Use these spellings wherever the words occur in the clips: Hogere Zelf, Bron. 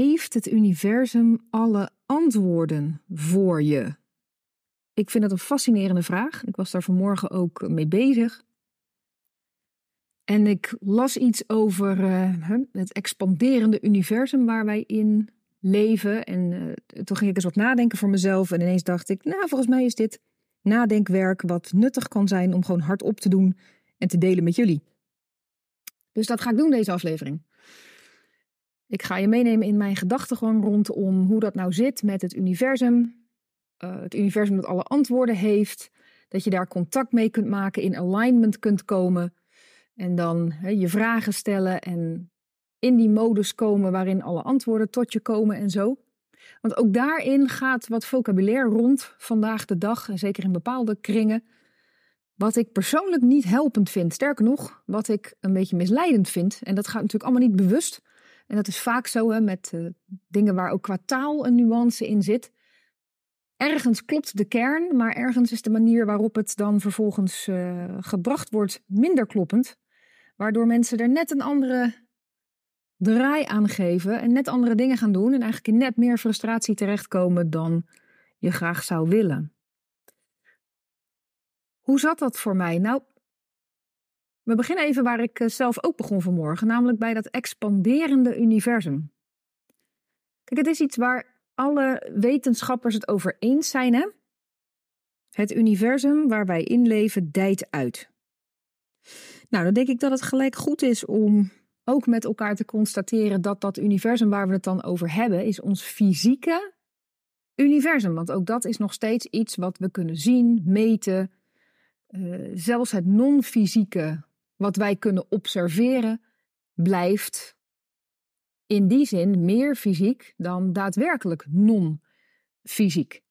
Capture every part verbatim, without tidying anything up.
heeft het universum alle antwoorden voor je? Ik vind dat een fascinerende vraag. Ik was daar vanmorgen ook mee bezig. En ik las iets over uh, het expanderende universum waar wij in leven. En uh, toen ging ik eens wat nadenken voor mezelf. En ineens dacht ik, nou volgens mij is dit nadenkwerk wat nuttig kan zijn om gewoon hardop te doen en te delen met jullie. Dus dat ga ik doen deze aflevering. Ik ga je meenemen in mijn gedachten gewoon rondom hoe dat nou zit met het universum. Uh, het universum dat alle antwoorden heeft. Dat je daar contact mee kunt maken, in alignment kunt komen. En dan he, je vragen stellen en in die modus komen waarin alle antwoorden tot je komen en zo. Want ook daarin gaat wat vocabulaire rond vandaag de dag, en zeker in bepaalde kringen. Wat ik persoonlijk niet helpend vind, sterker nog, wat ik een beetje misleidend vind. En dat gaat natuurlijk allemaal niet bewust. En dat is vaak zo hè, met uh, dingen waar ook qua taal een nuance in zit. Ergens klopt de kern, maar ergens is de manier waarop het dan vervolgens uh, gebracht wordt minder kloppend. Waardoor mensen er net een andere draai aan geven en net andere dingen gaan doen. En eigenlijk in net meer frustratie terechtkomen dan je graag zou willen. Hoe zat dat voor mij? Nou, we beginnen even waar ik zelf ook begon vanmorgen. Namelijk bij dat expanderende universum. Kijk, het is iets waar alle wetenschappers het over eens zijn, hè? Het universum waar wij in leven dijt uit. Nou, dan denk ik dat het gelijk goed is om ook met elkaar te constateren dat dat universum waar we het dan over hebben, is ons fysieke universum. Want ook dat is nog steeds iets wat we kunnen zien, meten. Uh, zelfs het non-fysieke, wat wij kunnen observeren, blijft in die zin meer fysiek dan daadwerkelijk non-fysiek.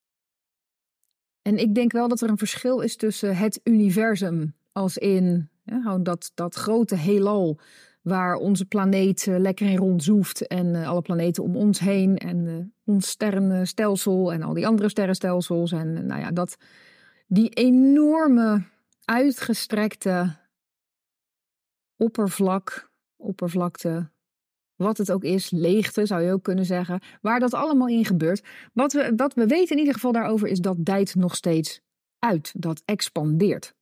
En ik denk wel dat er een verschil is tussen het universum, als in ja, dat, dat grote heelal waar onze planeet uh, lekker in rondzoeft en uh, alle planeten om ons heen en uh, ons sterrenstelsel en al die andere sterrenstelsels en uh, nou ja, dat... Die enorme, uitgestrekte oppervlak, oppervlakte, wat het ook is, leegte zou je ook kunnen zeggen, waar dat allemaal in gebeurt. Wat we, wat we weten in ieder geval daarover is dat dijt nog steeds uit, dat expandeert.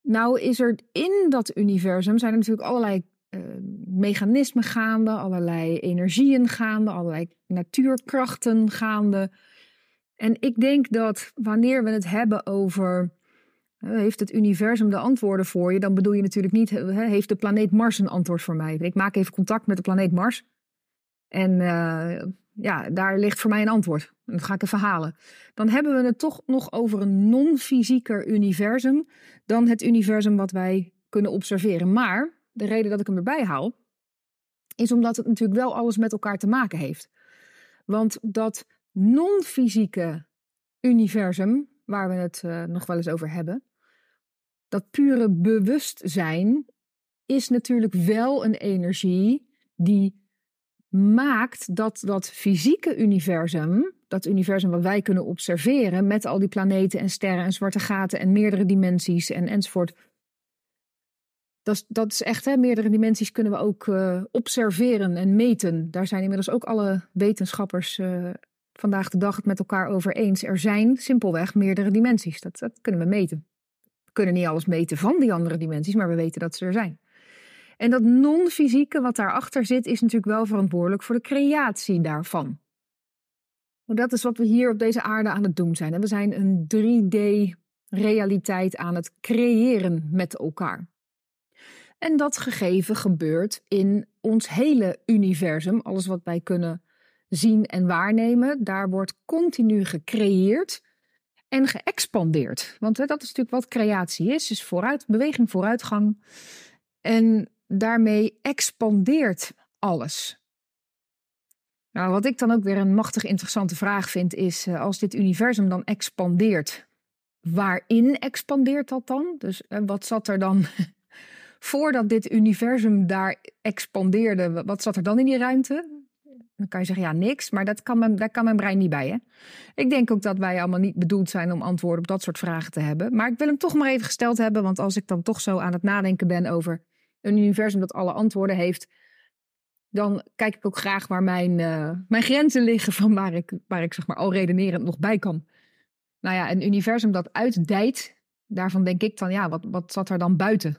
Nou is er in dat universum, zijn er natuurlijk allerlei uh, mechanismen gaande, allerlei energieën gaande, allerlei natuurkrachten gaande. En ik denk dat wanneer we het hebben over, heeft het universum de antwoorden voor je, dan bedoel je natuurlijk niet, heeft de planeet Mars een antwoord voor mij? Ik maak even contact met de planeet Mars en uh, ja, daar ligt voor mij een antwoord. Dat ga ik even halen. Dan hebben we het toch nog over een non-fysieker universum dan het universum wat wij kunnen observeren. Maar de reden dat ik hem erbij haal, is omdat het natuurlijk wel alles met elkaar te maken heeft. Want dat non-fysieke universum, waar we het uh, nog wel eens over hebben, dat pure bewustzijn is natuurlijk wel een energie die maakt dat dat fysieke universum, dat universum wat wij kunnen observeren met al die planeten en sterren en zwarte gaten en meerdere dimensies en enzovoort. Dat is, dat is echt, hè, meerdere dimensies kunnen we ook uh, observeren en meten. Daar zijn inmiddels ook alle wetenschappers uh, vandaag de dag het met elkaar over eens. Er zijn simpelweg meerdere dimensies. Dat, dat kunnen we meten. We kunnen niet alles meten van die andere dimensies, maar we weten dat ze er zijn. En dat non-fysieke wat daarachter zit, is natuurlijk wel verantwoordelijk voor de creatie daarvan. Dat is wat we hier op deze aarde aan het doen zijn. We zijn een drie D-realiteit aan het creëren met elkaar. En dat gegeven gebeurt in ons hele universum. Alles wat wij kunnen zien en waarnemen, daar wordt continu gecreëerd en geëxpandeerd. Want hè, dat is natuurlijk wat creatie is, is vooruit, beweging, vooruitgang. En daarmee expandeert alles. Nou, wat ik dan ook weer een machtig interessante vraag vind is, als dit universum dan expandeert, waarin expandeert dat dan? Dus wat zat er dan voordat dit universum daar expandeerde, wat zat er dan in die ruimte? Dan kan je zeggen, ja, niks. Maar dat kan mijn, daar kan mijn brein niet bij, hè? Ik denk ook dat wij allemaal niet bedoeld zijn om antwoorden op dat soort vragen te hebben. Maar ik wil hem toch maar even gesteld hebben. Want als ik dan toch zo aan het nadenken ben over een universum dat alle antwoorden heeft, dan kijk ik ook graag waar mijn, uh, mijn grenzen liggen van waar ik, waar ik zeg maar al redenerend nog bij kan. Nou ja, een universum dat uitdijt, daarvan denk ik dan, ja, wat, wat zat er dan buiten?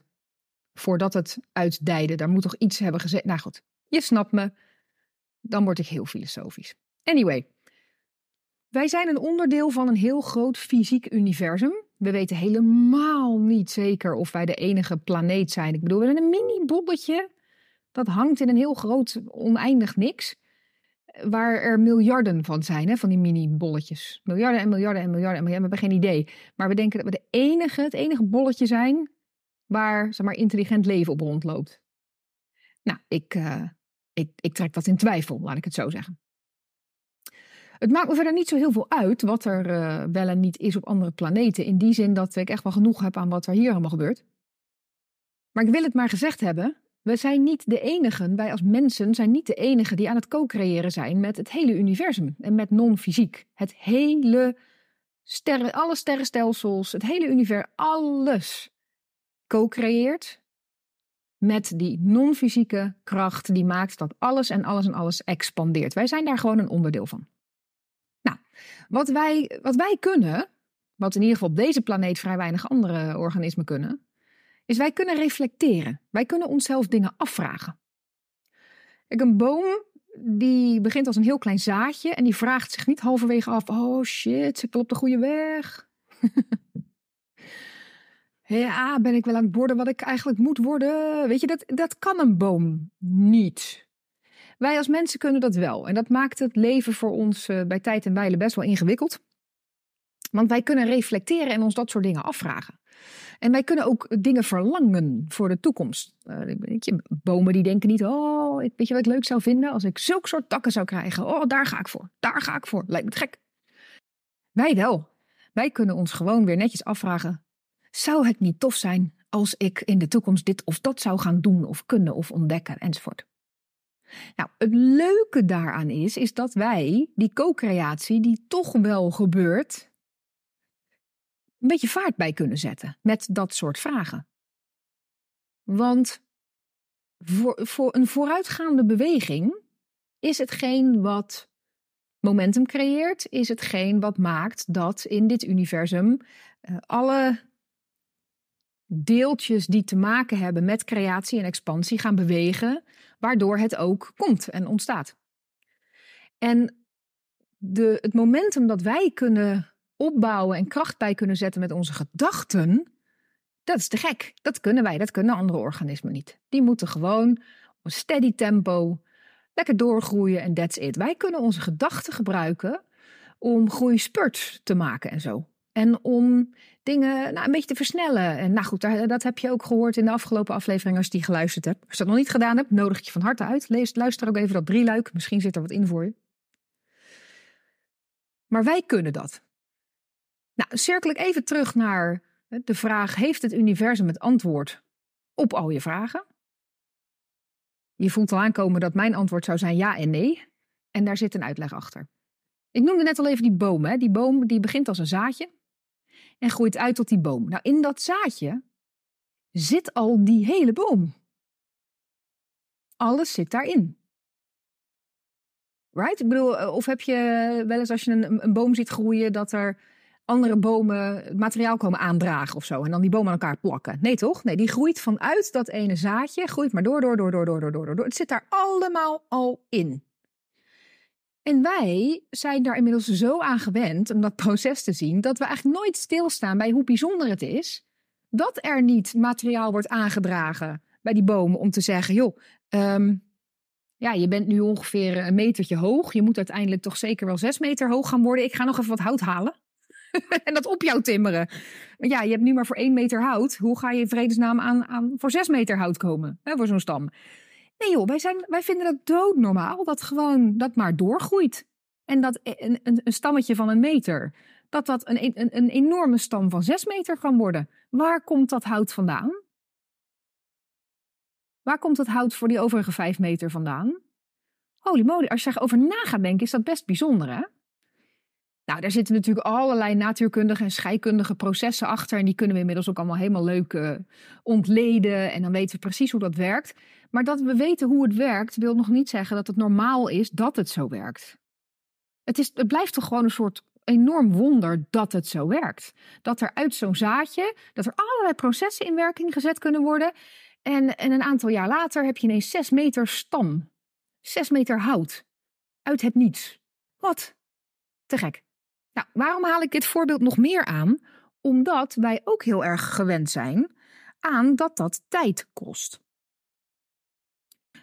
Voordat het uitdijde, daar moet toch iets hebben gezegd. Nou goed, je snapt me, dan word ik heel filosofisch. Anyway, wij zijn een onderdeel van een heel groot fysiek universum. We weten helemaal niet zeker of wij de enige planeet zijn. Ik bedoel, we hebben een mini-bobbetje. Dat hangt in een heel groot, oneindig niks. Waar er miljarden van zijn, hè, van die mini-bolletjes. Miljarden en miljarden en miljarden en miljarden. We hebben geen idee. Maar we denken dat we de enige, het enige bolletje zijn waar, zeg maar, intelligent leven op rondloopt. Nou, ik, uh, ik, ik trek dat in twijfel, laat ik het zo zeggen. Het maakt me verder niet zo heel veel uit wat er uh, wel en niet is op andere planeten. In die zin dat ik echt wel genoeg heb aan wat er hier allemaal gebeurt. Maar ik wil het maar gezegd hebben. We zijn niet de enigen, wij als mensen zijn niet de enigen die aan het co-creëren zijn met het hele universum. En met non-fysiek. Het hele sterren, alle sterrenstelsels, het hele universum, alles co-creëert met die non-fysieke kracht die maakt dat alles en alles en alles expandeert. Wij zijn daar gewoon een onderdeel van. Nou, wat wij, wat wij kunnen, wat in ieder geval op deze planeet vrij weinig andere organismen kunnen, is wij kunnen reflecteren. Wij kunnen onszelf dingen afvragen. Kijk, een boom die begint als een heel klein zaadje en die vraagt zich niet halverwege af, oh shit, zit ik wel op de goede weg? Ja, ben ik wel aan het worden wat ik eigenlijk moet worden? Weet je, dat, dat kan een boom niet. Wij als mensen kunnen dat wel. En dat maakt het leven voor ons uh, bij tijd en wijle best wel ingewikkeld. Want wij kunnen reflecteren en ons dat soort dingen afvragen. En wij kunnen ook dingen verlangen voor de toekomst. Uh, weet je, bomen die denken niet, oh, ik, weet je wat ik leuk zou vinden als ik zulke soort takken zou krijgen? Oh, daar ga ik voor, daar ga ik voor. Lijkt me te gek. Wij wel. Wij kunnen ons gewoon weer netjes afvragen. Zou het niet tof zijn als ik in de toekomst dit of dat zou gaan doen of kunnen of ontdekken enzovoort? Nou, het leuke daaraan is, is dat wij die co-creatie die toch wel gebeurt, een beetje vaart bij kunnen zetten met dat soort vragen. Want voor, voor een vooruitgaande beweging is hetgeen wat momentum creëert, is hetgeen wat maakt dat in dit universum uh, alle deeltjes die te maken hebben met creatie en expansie gaan bewegen, waardoor het ook komt en ontstaat. En de, het momentum dat wij kunnen opbouwen en kracht bij kunnen zetten met onze gedachten, dat is te gek. Dat kunnen wij, dat kunnen andere organismen niet. Die moeten gewoon op een steady tempo lekker doorgroeien en that's it. Wij kunnen onze gedachten gebruiken om groeispurts te maken en zo. En om dingen nou, een beetje te versnellen. En nou goed, daar, dat heb je ook gehoord in de afgelopen aflevering als je die geluisterd hebt. Als je dat nog niet gedaan hebt, nodig ik je van harte uit. Lees, luister ook even dat drieluik. Misschien zit er wat in voor je. Maar wij kunnen dat. Nou, cirkel ik even terug naar de vraag, heeft het universum het antwoord op al je vragen? Je voelt al aankomen dat mijn antwoord zou zijn ja en nee. En daar zit een uitleg achter. Ik noemde net al even die boom. Hè? Die boom die begint als een zaadje en groeit uit tot die boom. Nou, in dat zaadje zit al die hele boom. Alles zit daarin. Right? Ik bedoel, of heb je wel eens als je een, een boom ziet groeien dat er andere bomen materiaal komen aandragen of zo. En dan die boom aan elkaar plakken. Nee toch? Nee, die groeit vanuit dat ene zaadje. Groeit maar door, door, door, door, door, door, door. Het zit daar allemaal al in. En wij zijn daar inmiddels zo aan gewend om dat proces te zien, dat we eigenlijk nooit stilstaan bij hoe bijzonder het is dat er niet materiaal wordt aangedragen bij die bomen om te zeggen, joh, um, ja, je bent nu ongeveer een metertje hoog. Je moet uiteindelijk toch zeker wel zes meter hoog gaan worden. Ik ga nog even wat hout halen en dat op jou timmeren. Want ja, je hebt nu maar voor één meter hout. Hoe ga je in vredesnaam aan, aan voor zes meter hout komen, hè, voor zo'n stam? Nee joh, wij, zijn, wij vinden dat doodnormaal, dat gewoon dat maar doorgroeit. En dat een, een, een stammetje van een meter, dat dat een, een, een enorme stam van zes meter kan worden. Waar komt dat hout vandaan? Waar komt dat hout voor die overige vijf meter vandaan? Holy moly, als je erover na gaat denken, is dat best bijzonder hè? Nou, daar zitten natuurlijk allerlei natuurkundige en scheikundige processen achter. En die kunnen we inmiddels ook allemaal helemaal leuk uh, ontleden. En dan weten we precies hoe dat werkt. Maar dat we weten hoe het werkt, wil nog niet zeggen dat het normaal is dat het zo werkt. Het, is, het blijft toch gewoon een soort enorm wonder dat het zo werkt. Dat er uit zo'n zaadje, dat er allerlei processen in werking gezet kunnen worden. En, en een aantal jaar later heb je ineens zes meter stam. Zes meter hout. Uit het niets. Wat? Te gek. Nou, waarom haal ik dit voorbeeld nog meer aan? Omdat wij ook heel erg gewend zijn aan dat dat tijd kost.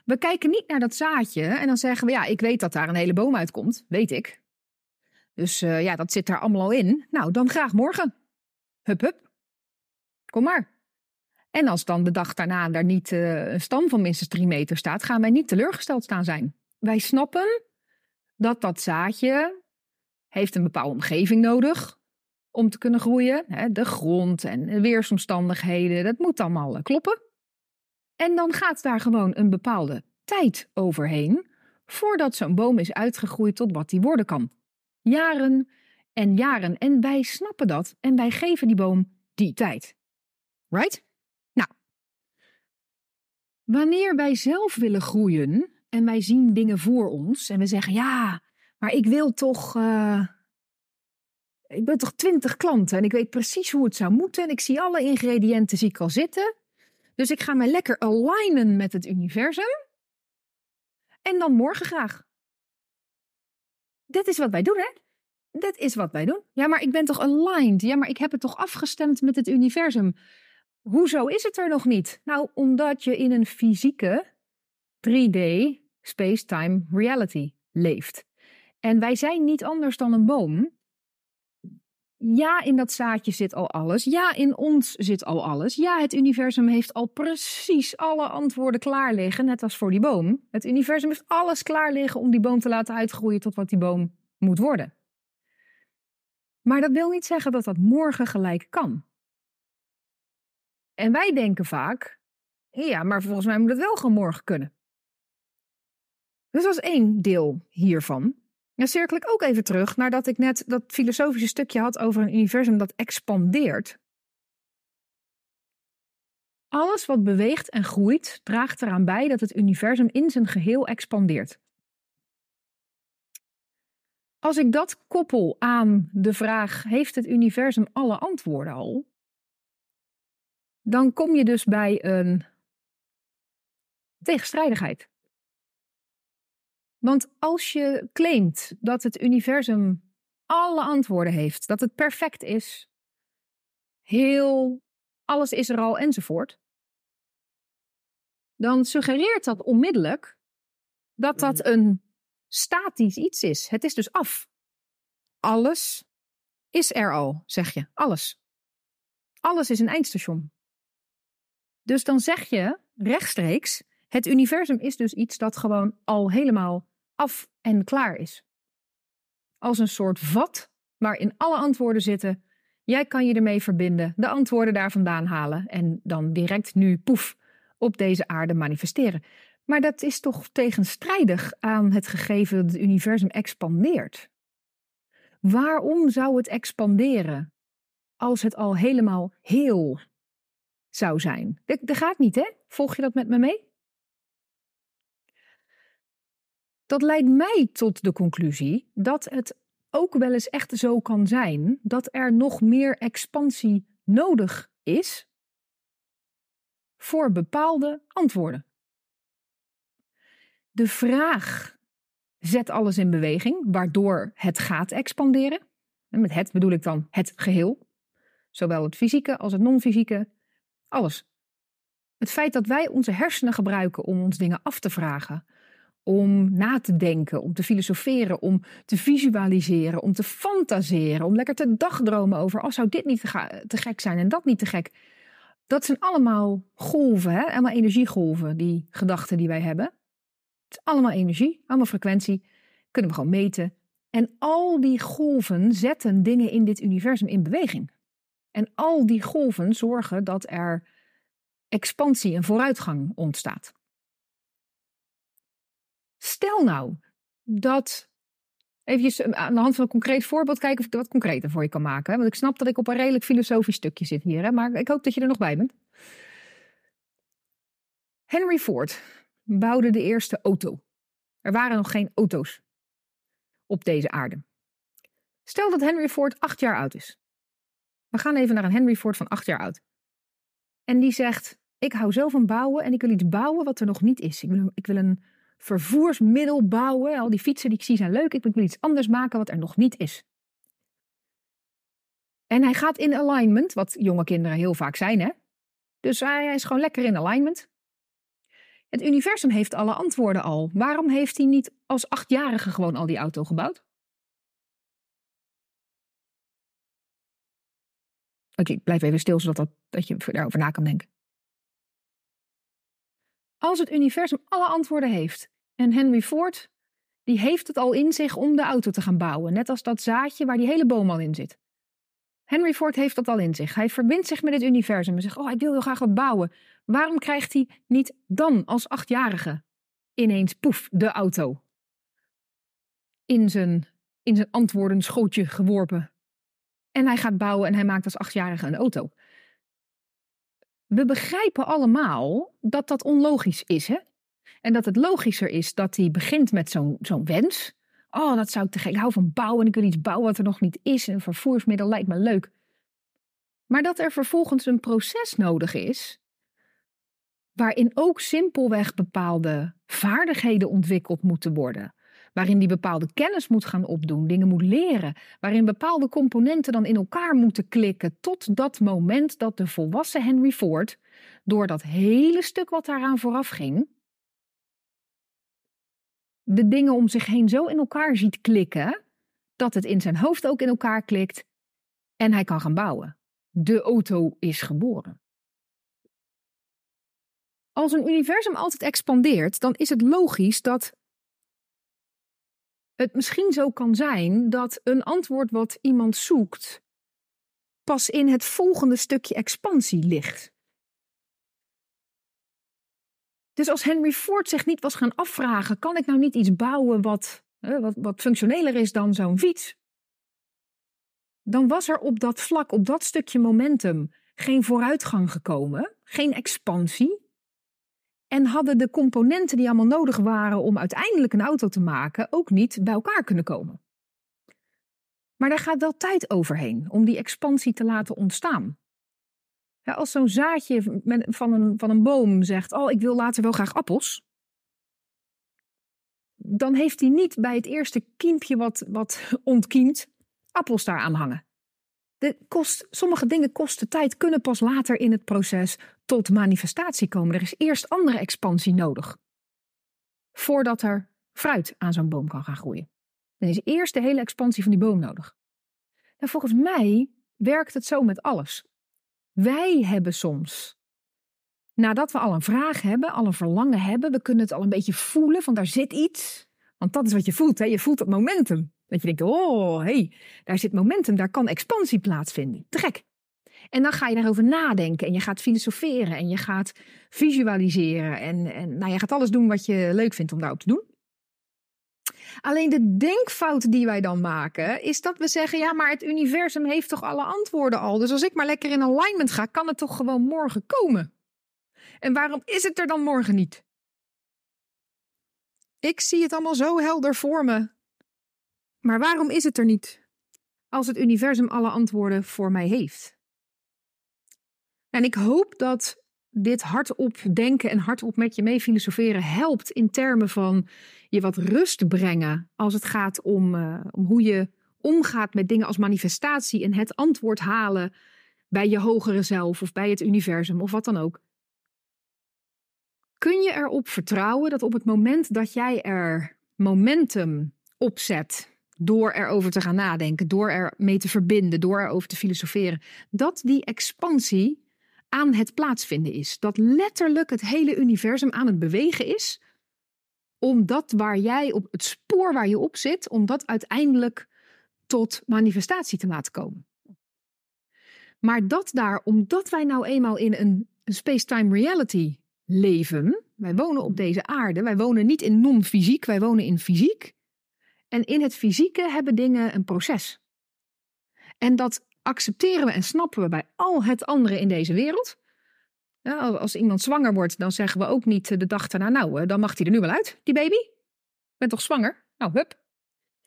We kijken niet naar dat zaadje en dan zeggen we, ja, ik weet dat daar een hele boom uitkomt. Weet ik. Dus uh, ja, dat zit daar allemaal al in. Nou, dan graag morgen. Hup, hup. Kom maar. En als dan de dag daarna daar niet uh, een stam van minstens drie meter staat, gaan wij niet teleurgesteld staan zijn. Wij snappen dat dat zaadje heeft een bepaalde omgeving nodig om te kunnen groeien. De grond en de weersomstandigheden, dat moet allemaal kloppen. En dan gaat daar gewoon een bepaalde tijd overheen voordat zo'n boom is uitgegroeid tot wat hij worden kan. Jaren en jaren. En wij snappen dat en wij geven die boom die tijd. Right? Nou, wanneer wij zelf willen groeien en wij zien dingen voor ons en we zeggen, ja, maar ik wil toch, uh, ik ben toch twintig klanten en ik weet precies hoe het zou moeten en ik zie alle ingrediënten zie ik al zitten. Dus ik ga mij lekker alignen met het universum en dan morgen graag. Dat is wat wij doen, hè? Dat is wat wij doen. Ja, maar ik ben toch aligned? Ja, maar ik heb het toch afgestemd met het universum? Hoezo is het er nog niet? Nou, omdat je in een fysieke drie D space-time reality leeft. En wij zijn niet anders dan een boom. Ja, in dat zaadje zit al alles. Ja, in ons zit al alles. Ja, het universum heeft al precies alle antwoorden klaar liggen. Net als voor die boom. Het universum heeft alles klaar liggen om die boom te laten uitgroeien tot wat die boom moet worden. Maar dat wil niet zeggen dat dat morgen gelijk kan. En wij denken vaak, ja, maar volgens mij moet dat wel gewoon morgen kunnen. Dus dat is één deel hiervan. Dan cirkel ik ook even terug nadat ik net dat filosofische stukje had over een universum dat expandeert. Alles wat beweegt en groeit draagt eraan bij dat het universum in zijn geheel expandeert. Als ik dat koppel aan de vraag, heeft het universum alle antwoorden al? Dan kom je dus bij een tegenstrijdigheid. Want als je claimt dat het universum alle antwoorden heeft, dat het perfect is, heel, alles is er al enzovoort, dan suggereert dat onmiddellijk dat dat een statisch iets is. Het is dus af. Alles is er al, zeg je. Alles. Alles is een eindstation. Dus dan zeg je rechtstreeks, het universum is dus iets dat gewoon al helemaal af en klaar is. Als een soort vat waarin alle antwoorden zitten. Jij kan je ermee verbinden, de antwoorden daar vandaan halen en dan direct nu poef op deze aarde manifesteren. Maar dat is toch tegenstrijdig aan het gegeven dat het universum expandeert. Waarom zou het expanderen als het al helemaal heel zou zijn? Dat, dat gaat niet, hè? Volg je dat met me mee? Dat leidt mij tot de conclusie dat het ook wel eens echt zo kan zijn dat er nog meer expansie nodig is voor bepaalde antwoorden. De vraag zet alles in beweging, waardoor het gaat expanderen. En met het bedoel ik dan het geheel. Zowel het fysieke als het non-fysieke. Alles. Het feit dat wij onze hersenen gebruiken om ons dingen af te vragen, om na te denken, om te filosoferen, om te visualiseren, om te fantaseren, om lekker te dagdromen over, als zou dit niet te, ga- te gek zijn en dat niet te gek. Dat zijn allemaal golven, hè? Allemaal energiegolven, die gedachten die wij hebben. Het is allemaal energie, allemaal frequentie, kunnen we gewoon meten. En al die golven zetten dingen in dit universum in beweging. En al die golven zorgen dat er expansie en vooruitgang ontstaat. Stel nou dat Even aan de hand van een concreet voorbeeld kijken of ik er wat concreter voor je kan maken. Hè? Want ik snap dat ik op een redelijk filosofisch stukje zit hier. Hè? Maar ik hoop dat je er nog bij bent. Henry Ford bouwde de eerste auto. Er waren nog geen auto's op deze aarde. Stel dat Henry Ford acht jaar oud is. We gaan even naar een Henry Ford van acht jaar oud. En die zegt, ik hou zo van bouwen en ik wil iets bouwen wat er nog niet is. Ik wil, ik wil een vervoersmiddel bouwen. Al die fietsen die ik zie zijn leuk. Ik wil iets anders maken wat er nog niet is. En hij gaat in alignment, wat jonge kinderen heel vaak zijn. Hè? Dus hij is gewoon lekker in alignment. Het universum heeft alle antwoorden al. Waarom heeft hij niet als achtjarige gewoon al die auto gebouwd? Oké, ik blijf even stil, zodat dat, dat je daarover na kan denken. Als het universum alle antwoorden heeft en Henry Ford, die heeft het al in zich om de auto te gaan bouwen. Net als dat zaadje waar die hele boom al in zit. Henry Ford heeft dat al in zich. Hij verbindt zich met het universum en zegt, oh, ik wil heel graag wat bouwen. Waarom krijgt hij niet dan als achtjarige ineens, poef, de auto in zijn, in zijn antwoorden schootje geworpen? En hij gaat bouwen en hij maakt als achtjarige een auto. We begrijpen allemaal dat dat onlogisch is. Hè? En dat het logischer is dat hij begint met zo'n zo'n wens. Oh, dat zou ik te gek. Ik hou van bouwen en ik wil iets bouwen wat er nog niet is. En een vervoersmiddel lijkt me leuk. Maar dat er vervolgens een proces nodig is, waarin ook simpelweg bepaalde vaardigheden ontwikkeld moeten worden. Waarin die bepaalde kennis moet gaan opdoen, dingen moet leren. Waarin bepaalde componenten dan in elkaar moeten klikken. Tot dat moment dat de volwassen Henry Ford, door dat hele stuk wat daaraan vooraf ging, de dingen om zich heen zo in elkaar ziet klikken, dat het in zijn hoofd ook in elkaar klikt. En hij kan gaan bouwen. De auto is geboren. Als een universum altijd expandeert, dan is het logisch dat het misschien zo kan zijn dat een antwoord wat iemand zoekt pas in het volgende stukje expansie ligt. Dus als Henry Ford zich niet was gaan afvragen, kan ik nou niet iets bouwen wat, wat, wat functioneler is dan zo'n fiets? Dan was er op dat vlak, op dat stukje momentum, geen vooruitgang gekomen, geen expansie. En hadden de componenten die allemaal nodig waren om uiteindelijk een auto te maken ook niet bij elkaar kunnen komen. Maar daar gaat wel tijd overheen om die expansie te laten ontstaan. Ja, als zo'n zaadje van een, van een boom zegt, oh, ik wil later wel graag appels. Dan heeft hij niet bij het eerste kiempje wat, wat ontkiemt appels daaraan hangen. De kost, sommige dingen kosten tijd, kunnen pas later in het proces tot manifestatie komen. Er is eerst andere expansie nodig. Voordat er fruit aan zo'n boom kan gaan groeien. Dan is eerst de hele expansie van die boom nodig. En volgens mij werkt het zo met alles. Wij hebben soms, nadat we al een vraag hebben, al een verlangen hebben, we kunnen het al een beetje voelen, van daar zit iets. Want dat is wat je voelt, hè? Je voelt dat momentum. Dat je denkt, oh, hé, hey, daar zit momentum, daar kan expansie plaatsvinden. Te gek. En dan ga je daarover nadenken en je gaat filosoferen en je gaat visualiseren. En, en nou, je gaat alles doen wat je leuk vindt om daarop te doen. Alleen de denkfout die wij dan maken, is dat we zeggen, ja, maar het universum heeft toch alle antwoorden al. Dus als ik maar lekker in alignment ga, kan het toch gewoon morgen komen. En waarom is het er dan morgen niet? Ik zie het allemaal zo helder voor me. Maar waarom is het er niet als het universum alle antwoorden voor mij heeft? En ik hoop dat dit hardop denken en hardop met je mee filosoferen helpt in termen van je wat rust brengen als het gaat om, uh, om hoe je omgaat met dingen als manifestatie en het antwoord halen bij je hogere zelf of bij het universum of wat dan ook. Kun je erop vertrouwen dat op het moment dat jij er momentum opzet, door erover te gaan nadenken, door ermee te verbinden, door erover te filosoferen, dat die expansie aan het plaatsvinden is. Dat letterlijk het hele universum aan het bewegen is, omdat waar jij op het spoor waar je op zit, om dat uiteindelijk tot manifestatie te laten komen. Maar dat daar, omdat wij nou eenmaal in een, een space-time reality leven, wij wonen op deze aarde, wij wonen niet in non-fysiek, wij wonen in fysiek. En in het fysieke hebben dingen een proces. En dat accepteren we en snappen we bij al het andere in deze wereld. Nou, als iemand zwanger wordt, dan zeggen we ook niet de dag daarna, nou, dan mag hij er nu wel uit, die baby. Ik ben toch zwanger? Nou, hup.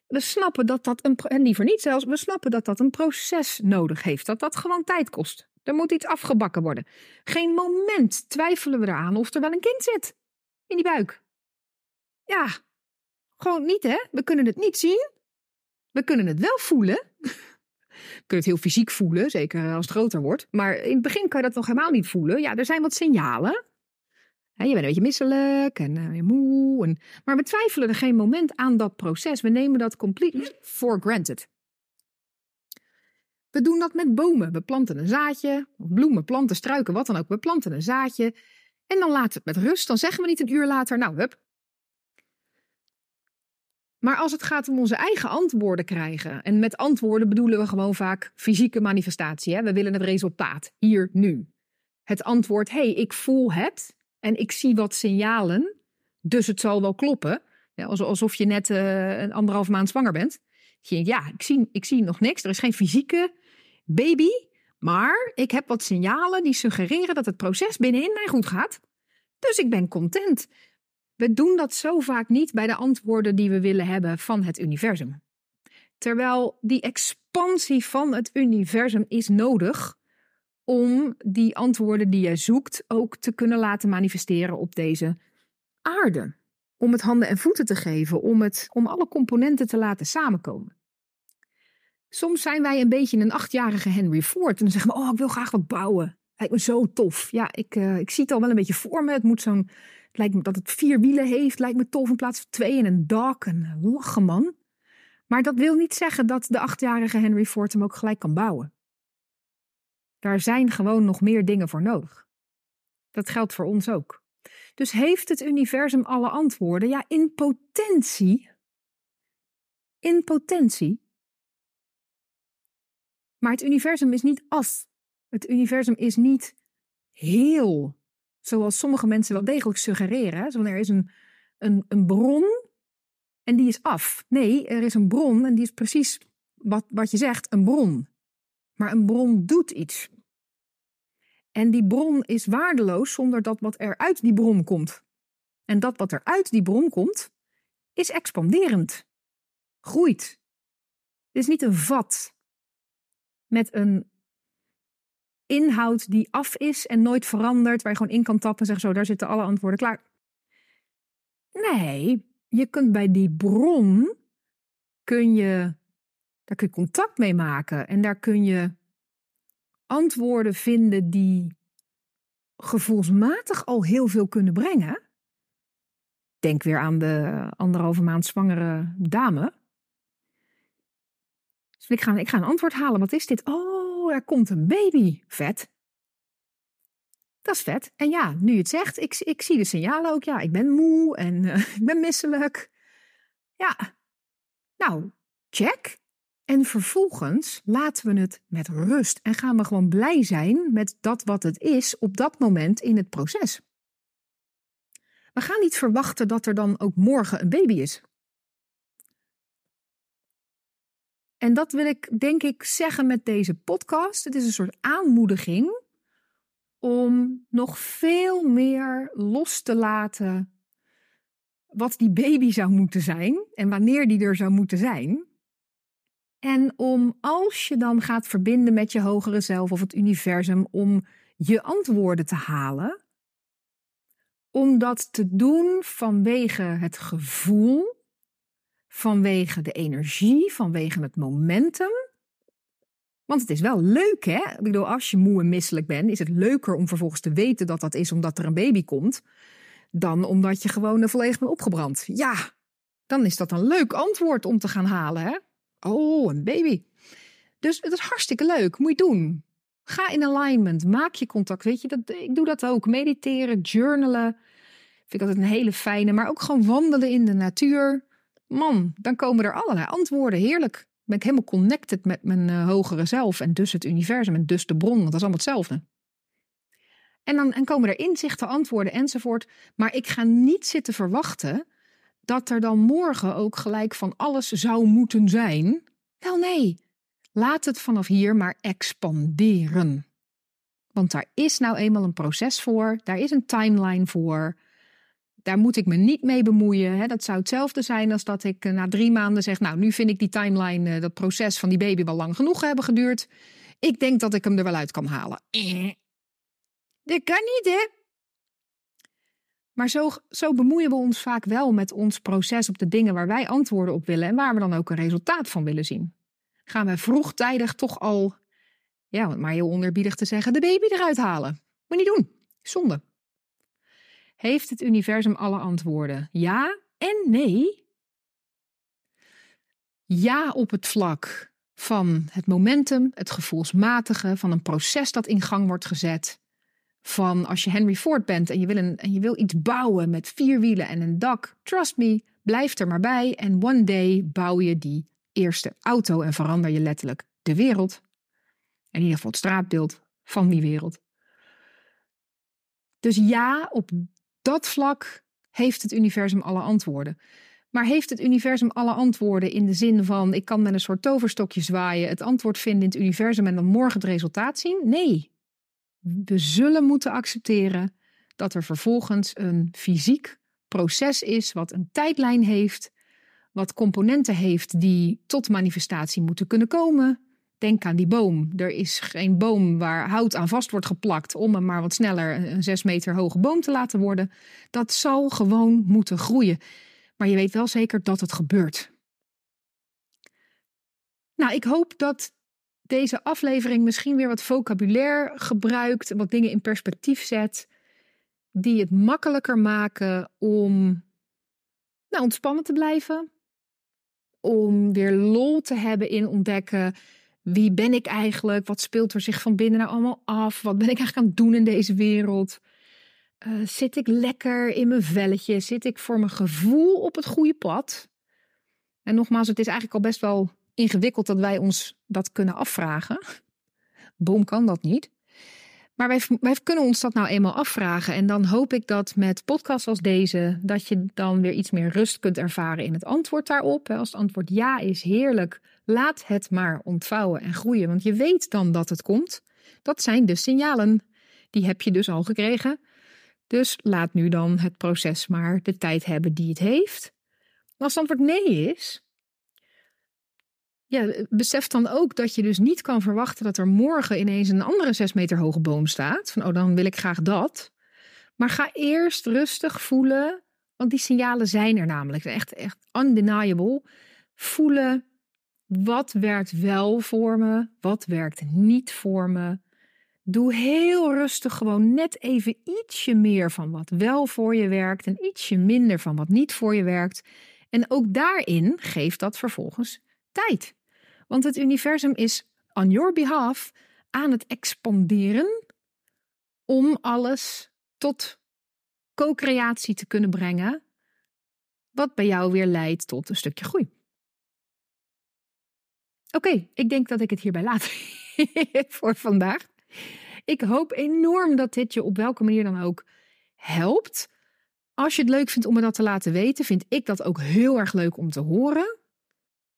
We snappen dat dat, een, en liever niet zelfs, we snappen dat dat een proces nodig heeft. Dat dat gewoon tijd kost. Er moet iets afgebakken worden. Geen moment twijfelen we eraan of er wel een kind zit in die buik. Ja, gewoon niet, hè? We kunnen het niet zien. We kunnen het wel voelen. Je kunt het heel fysiek voelen, zeker als het groter wordt. Maar in het begin kan je dat nog helemaal niet voelen. Ja, er zijn wat signalen. Je bent een beetje misselijk en moe. En... Maar we twijfelen er geen moment aan dat proces. We nemen dat compleet for granted. We doen dat met bomen. We planten een zaadje. Of bloemen, planten, struiken, wat dan ook. We planten een zaadje. En dan laten we het met rust. Dan zeggen we niet een uur later, nou, hup. Maar als het gaat om onze eigen antwoorden krijgen... en met antwoorden bedoelen we gewoon vaak fysieke manifestatie. Hè? We willen het resultaat, hier, nu. Het antwoord, hé, hey, ik voel het en ik zie wat signalen... dus het zal wel kloppen. Ja, alsof je net uh, een anderhalf maand zwanger bent. Je denkt, ja, ik zie, ik zie nog niks, er is geen fysieke baby... maar ik heb wat signalen die suggereren dat het proces binnenin mij goed gaat. Dus ik ben content... We doen dat zo vaak niet bij de antwoorden die we willen hebben van het universum. Terwijl die expansie van het universum is nodig om die antwoorden die je zoekt ook te kunnen laten manifesteren op deze aarde. Om het handen en voeten te geven, om, het, om alle componenten te laten samenkomen. Soms zijn wij een beetje een achtjarige Henry Ford en dan zeggen we, oh, ik wil graag wat bouwen. Lijkt me zo tof. Ja, ik, uh, ik zie het al wel een beetje voor me. Het moet zo'n... Het lijkt me dat het vier wielen heeft, lijkt me tof in plaats van twee en een dak en lachen man. Maar dat wil niet zeggen dat de achtjarige Henry Ford hem ook gelijk kan bouwen. Daar zijn gewoon nog meer dingen voor nodig. Dat geldt voor ons ook. Dus heeft het universum alle antwoorden? Ja, in potentie. In potentie. Maar het universum is niet af. Het universum is niet heel. Zoals sommige mensen wel degelijk suggereren. Hè? Zo, er is een, een, een bron en die is af. Nee, er is een bron en die is precies wat, wat je zegt, een bron. Maar een bron doet iets. En die bron is waardeloos zonder dat wat er uit die bron komt. En dat wat er uit die bron komt, is expanderend. Groeit. Het is niet een vat met een... inhoud die af is en nooit verandert, waar je gewoon in kan tappen en zeggen zo, daar zitten alle antwoorden klaar. Nee, je kunt bij die bron, kun je, daar kun je contact mee maken en daar kun je antwoorden vinden die gevoelsmatig al heel veel kunnen brengen. Denk weer aan de anderhalve maand zwangere dame. Dus ik ga, ik ga een antwoord halen, wat is dit? Oh, Oh, er komt een baby. Vet. Dat is vet. En ja, nu je het zegt, ik, ik zie de signalen ook. Ja, ik ben moe en uh, ik ben misselijk. Ja. Nou, check. En vervolgens laten we het met rust. En gaan we gewoon blij zijn met dat wat het is op dat moment in het proces. We gaan niet verwachten dat er dan ook morgen een baby is. En dat wil ik, denk ik, zeggen met deze podcast. Het is een soort aanmoediging om nog veel meer los te laten wat die baby zou moeten zijn en wanneer die er zou moeten zijn. En om, als je dan gaat verbinden met je hogere zelf of het universum, om je antwoorden te halen, om dat te doen vanwege het gevoel, vanwege de energie, vanwege het momentum. Want het is wel leuk, hè? Ik bedoel, als je moe en misselijk bent, is het leuker om vervolgens te weten dat dat is omdat er een baby komt, dan omdat je gewoon volledig bent opgebrand. Ja, dan is dat een leuk antwoord om te gaan halen, hè? Oh, een baby. Dus het is hartstikke leuk, moet je doen. Ga in alignment, maak je contact. Weet je, dat, ik doe dat ook. Mediteren, journalen. Vind ik altijd een hele fijne, maar ook gewoon wandelen in de natuur. Man, dan komen er allerlei antwoorden. Heerlijk. Ben ik helemaal connected met mijn uh, hogere zelf. En dus het universum en dus de bron. Want dat is allemaal hetzelfde. En dan en komen er inzichten, antwoorden enzovoort. Maar ik ga niet zitten verwachten dat er dan morgen ook gelijk van alles zou moeten zijn. Wel nee, laat het vanaf hier maar expanderen. Want daar is nou eenmaal een proces voor, daar is een timeline voor. Daar moet ik me niet mee bemoeien. Hè? Dat zou hetzelfde zijn als dat ik na drie maanden zeg... nou, nu vind ik die timeline, dat proces van die baby wel lang genoeg hebben geduurd. Ik denk dat ik hem er wel uit kan halen. Dat kan niet, hè? Maar zo, zo bemoeien we ons vaak wel met ons proces op de dingen waar wij antwoorden op willen... en waar we dan ook een resultaat van willen zien. Gaan we vroegtijdig toch al, ja, maar heel onerbiedig te zeggen... de baby eruit halen. Moet niet doen. Zonde. Heeft het universum alle antwoorden? Ja en nee. Ja op het vlak van het momentum, het gevoelsmatige... van een proces dat in gang wordt gezet... Van als je Henry Ford bent en je, wil een, en je wil iets bouwen met vier wielen en een dak. Trust me, blijf er maar bij. En one day bouw je die eerste auto en verander je letterlijk de wereld. In ieder geval het straatbeeld van die wereld. Dus ja, op dat vlak heeft het universum alle antwoorden. Maar heeft het universum alle antwoorden in de zin van... ik kan met een soort toverstokje zwaaien, het antwoord vinden in het universum... en dan morgen het resultaat zien? Nee. We zullen moeten accepteren dat er vervolgens een fysiek proces is... wat een tijdlijn heeft, wat componenten heeft die tot manifestatie moeten kunnen komen. Denk aan die boom. Er is geen boom waar hout aan vast wordt geplakt... om hem maar wat sneller een zes meter hoge boom te laten worden. Dat zal gewoon moeten groeien. Maar je weet wel zeker dat het gebeurt. Nou, ik hoop dat... deze aflevering misschien weer wat vocabulair gebruikt... wat dingen in perspectief zet... die het makkelijker maken om nou, ontspannen te blijven. Om weer lol te hebben in ontdekken... wie ben ik eigenlijk? Wat speelt er zich van binnen nou allemaal af? Wat ben ik eigenlijk aan het doen in deze wereld? Uh, zit ik lekker in mijn velletje? Zit ik voor mijn gevoel op het goede pad? En nogmaals, het is eigenlijk al best wel... ingewikkeld dat wij ons dat kunnen afvragen. Boom kan dat niet. Maar wij, wij kunnen ons dat nou eenmaal afvragen. En dan hoop ik dat met podcasts als deze... dat je dan weer iets meer rust kunt ervaren in het antwoord daarop. Als het antwoord ja is, heerlijk. Laat het maar ontvouwen en groeien. Want je weet dan dat het komt. Dat zijn de signalen. Die heb je dus al gekregen. Dus laat nu dan het proces maar de tijd hebben die het heeft. Maar als het antwoord nee is... ja, besef dan ook dat je dus niet kan verwachten dat er morgen ineens een andere zes meter hoge boom staat. Van, oh, dan wil ik graag dat. Maar ga eerst rustig voelen, want die signalen zijn er namelijk. Echt, echt undeniable. Voelen, wat werkt wel voor me, wat werkt niet voor me. Doe heel rustig gewoon net even ietsje meer van wat wel voor je werkt... en ietsje minder van wat niet voor je werkt. En ook daarin geeft dat vervolgens tijd. Want het universum is on your behalf aan het expanderen om alles tot co-creatie te kunnen brengen, wat bij jou weer leidt tot een stukje groei. Oké, okay, ik denk dat ik het hierbij laat voor vandaag. Ik hoop enorm dat dit je op welke manier dan ook helpt. Als je het leuk vindt om me dat te laten weten, vind ik dat ook heel erg leuk om te horen.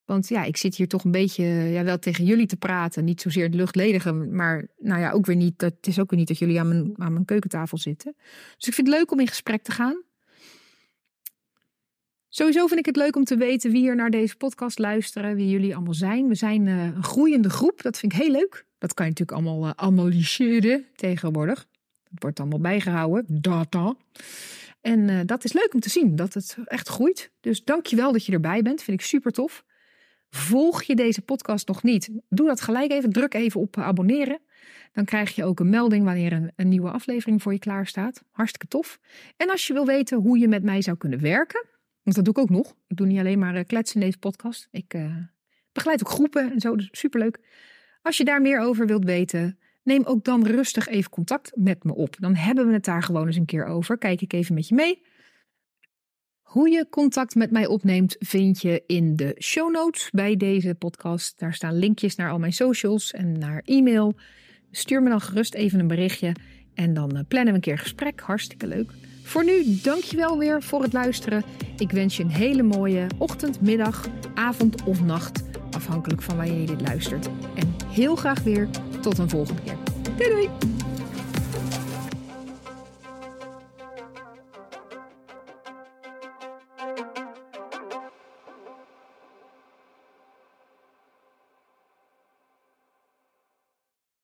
Want ja, ik zit hier toch een beetje ja, wel tegen jullie te praten. Niet zozeer het luchtledige, maar nou ja, ook weer niet. Dat, het is ook weer niet dat jullie aan mijn, aan mijn keukentafel zitten. Dus ik vind het leuk om in gesprek te gaan. Sowieso vind ik het leuk om te weten wie er naar deze podcast luisteren. Wie jullie allemaal zijn. We zijn uh, een groeiende groep. Dat vind ik heel leuk. Dat kan je natuurlijk allemaal uh, analyseren tegenwoordig. Dat wordt allemaal bijgehouden. Data. En uh, dat is leuk om te zien. Dat het echt groeit. Dus dank je wel dat je erbij bent. Vind ik super tof. Volg je deze podcast nog niet? Doe dat gelijk even. Druk even op abonneren. Dan krijg je ook een melding wanneer een, een nieuwe aflevering voor je klaar staat. Hartstikke tof. En als je wil weten hoe je met mij zou kunnen werken. Want dat doe ik ook nog. Ik doe niet alleen maar kletsen in deze podcast. Ik uh, begeleid ook groepen en zo. Dus superleuk. Als je daar meer over wilt weten. Neem ook dan rustig even contact met me op. Dan hebben we het daar gewoon eens een keer over. Kijk ik even met je mee. Hoe je contact met mij opneemt vind je in de show notes bij deze podcast. Daar staan linkjes naar al mijn socials en naar e-mail. Stuur me dan gerust even een berichtje en dan plannen we een keer een gesprek. Hartstikke leuk. Voor nu, dankjewel weer voor het luisteren. Ik wens je een hele mooie ochtend, middag, avond of nacht, afhankelijk van waar je dit luistert. En heel graag weer tot een volgende keer. Doei doei!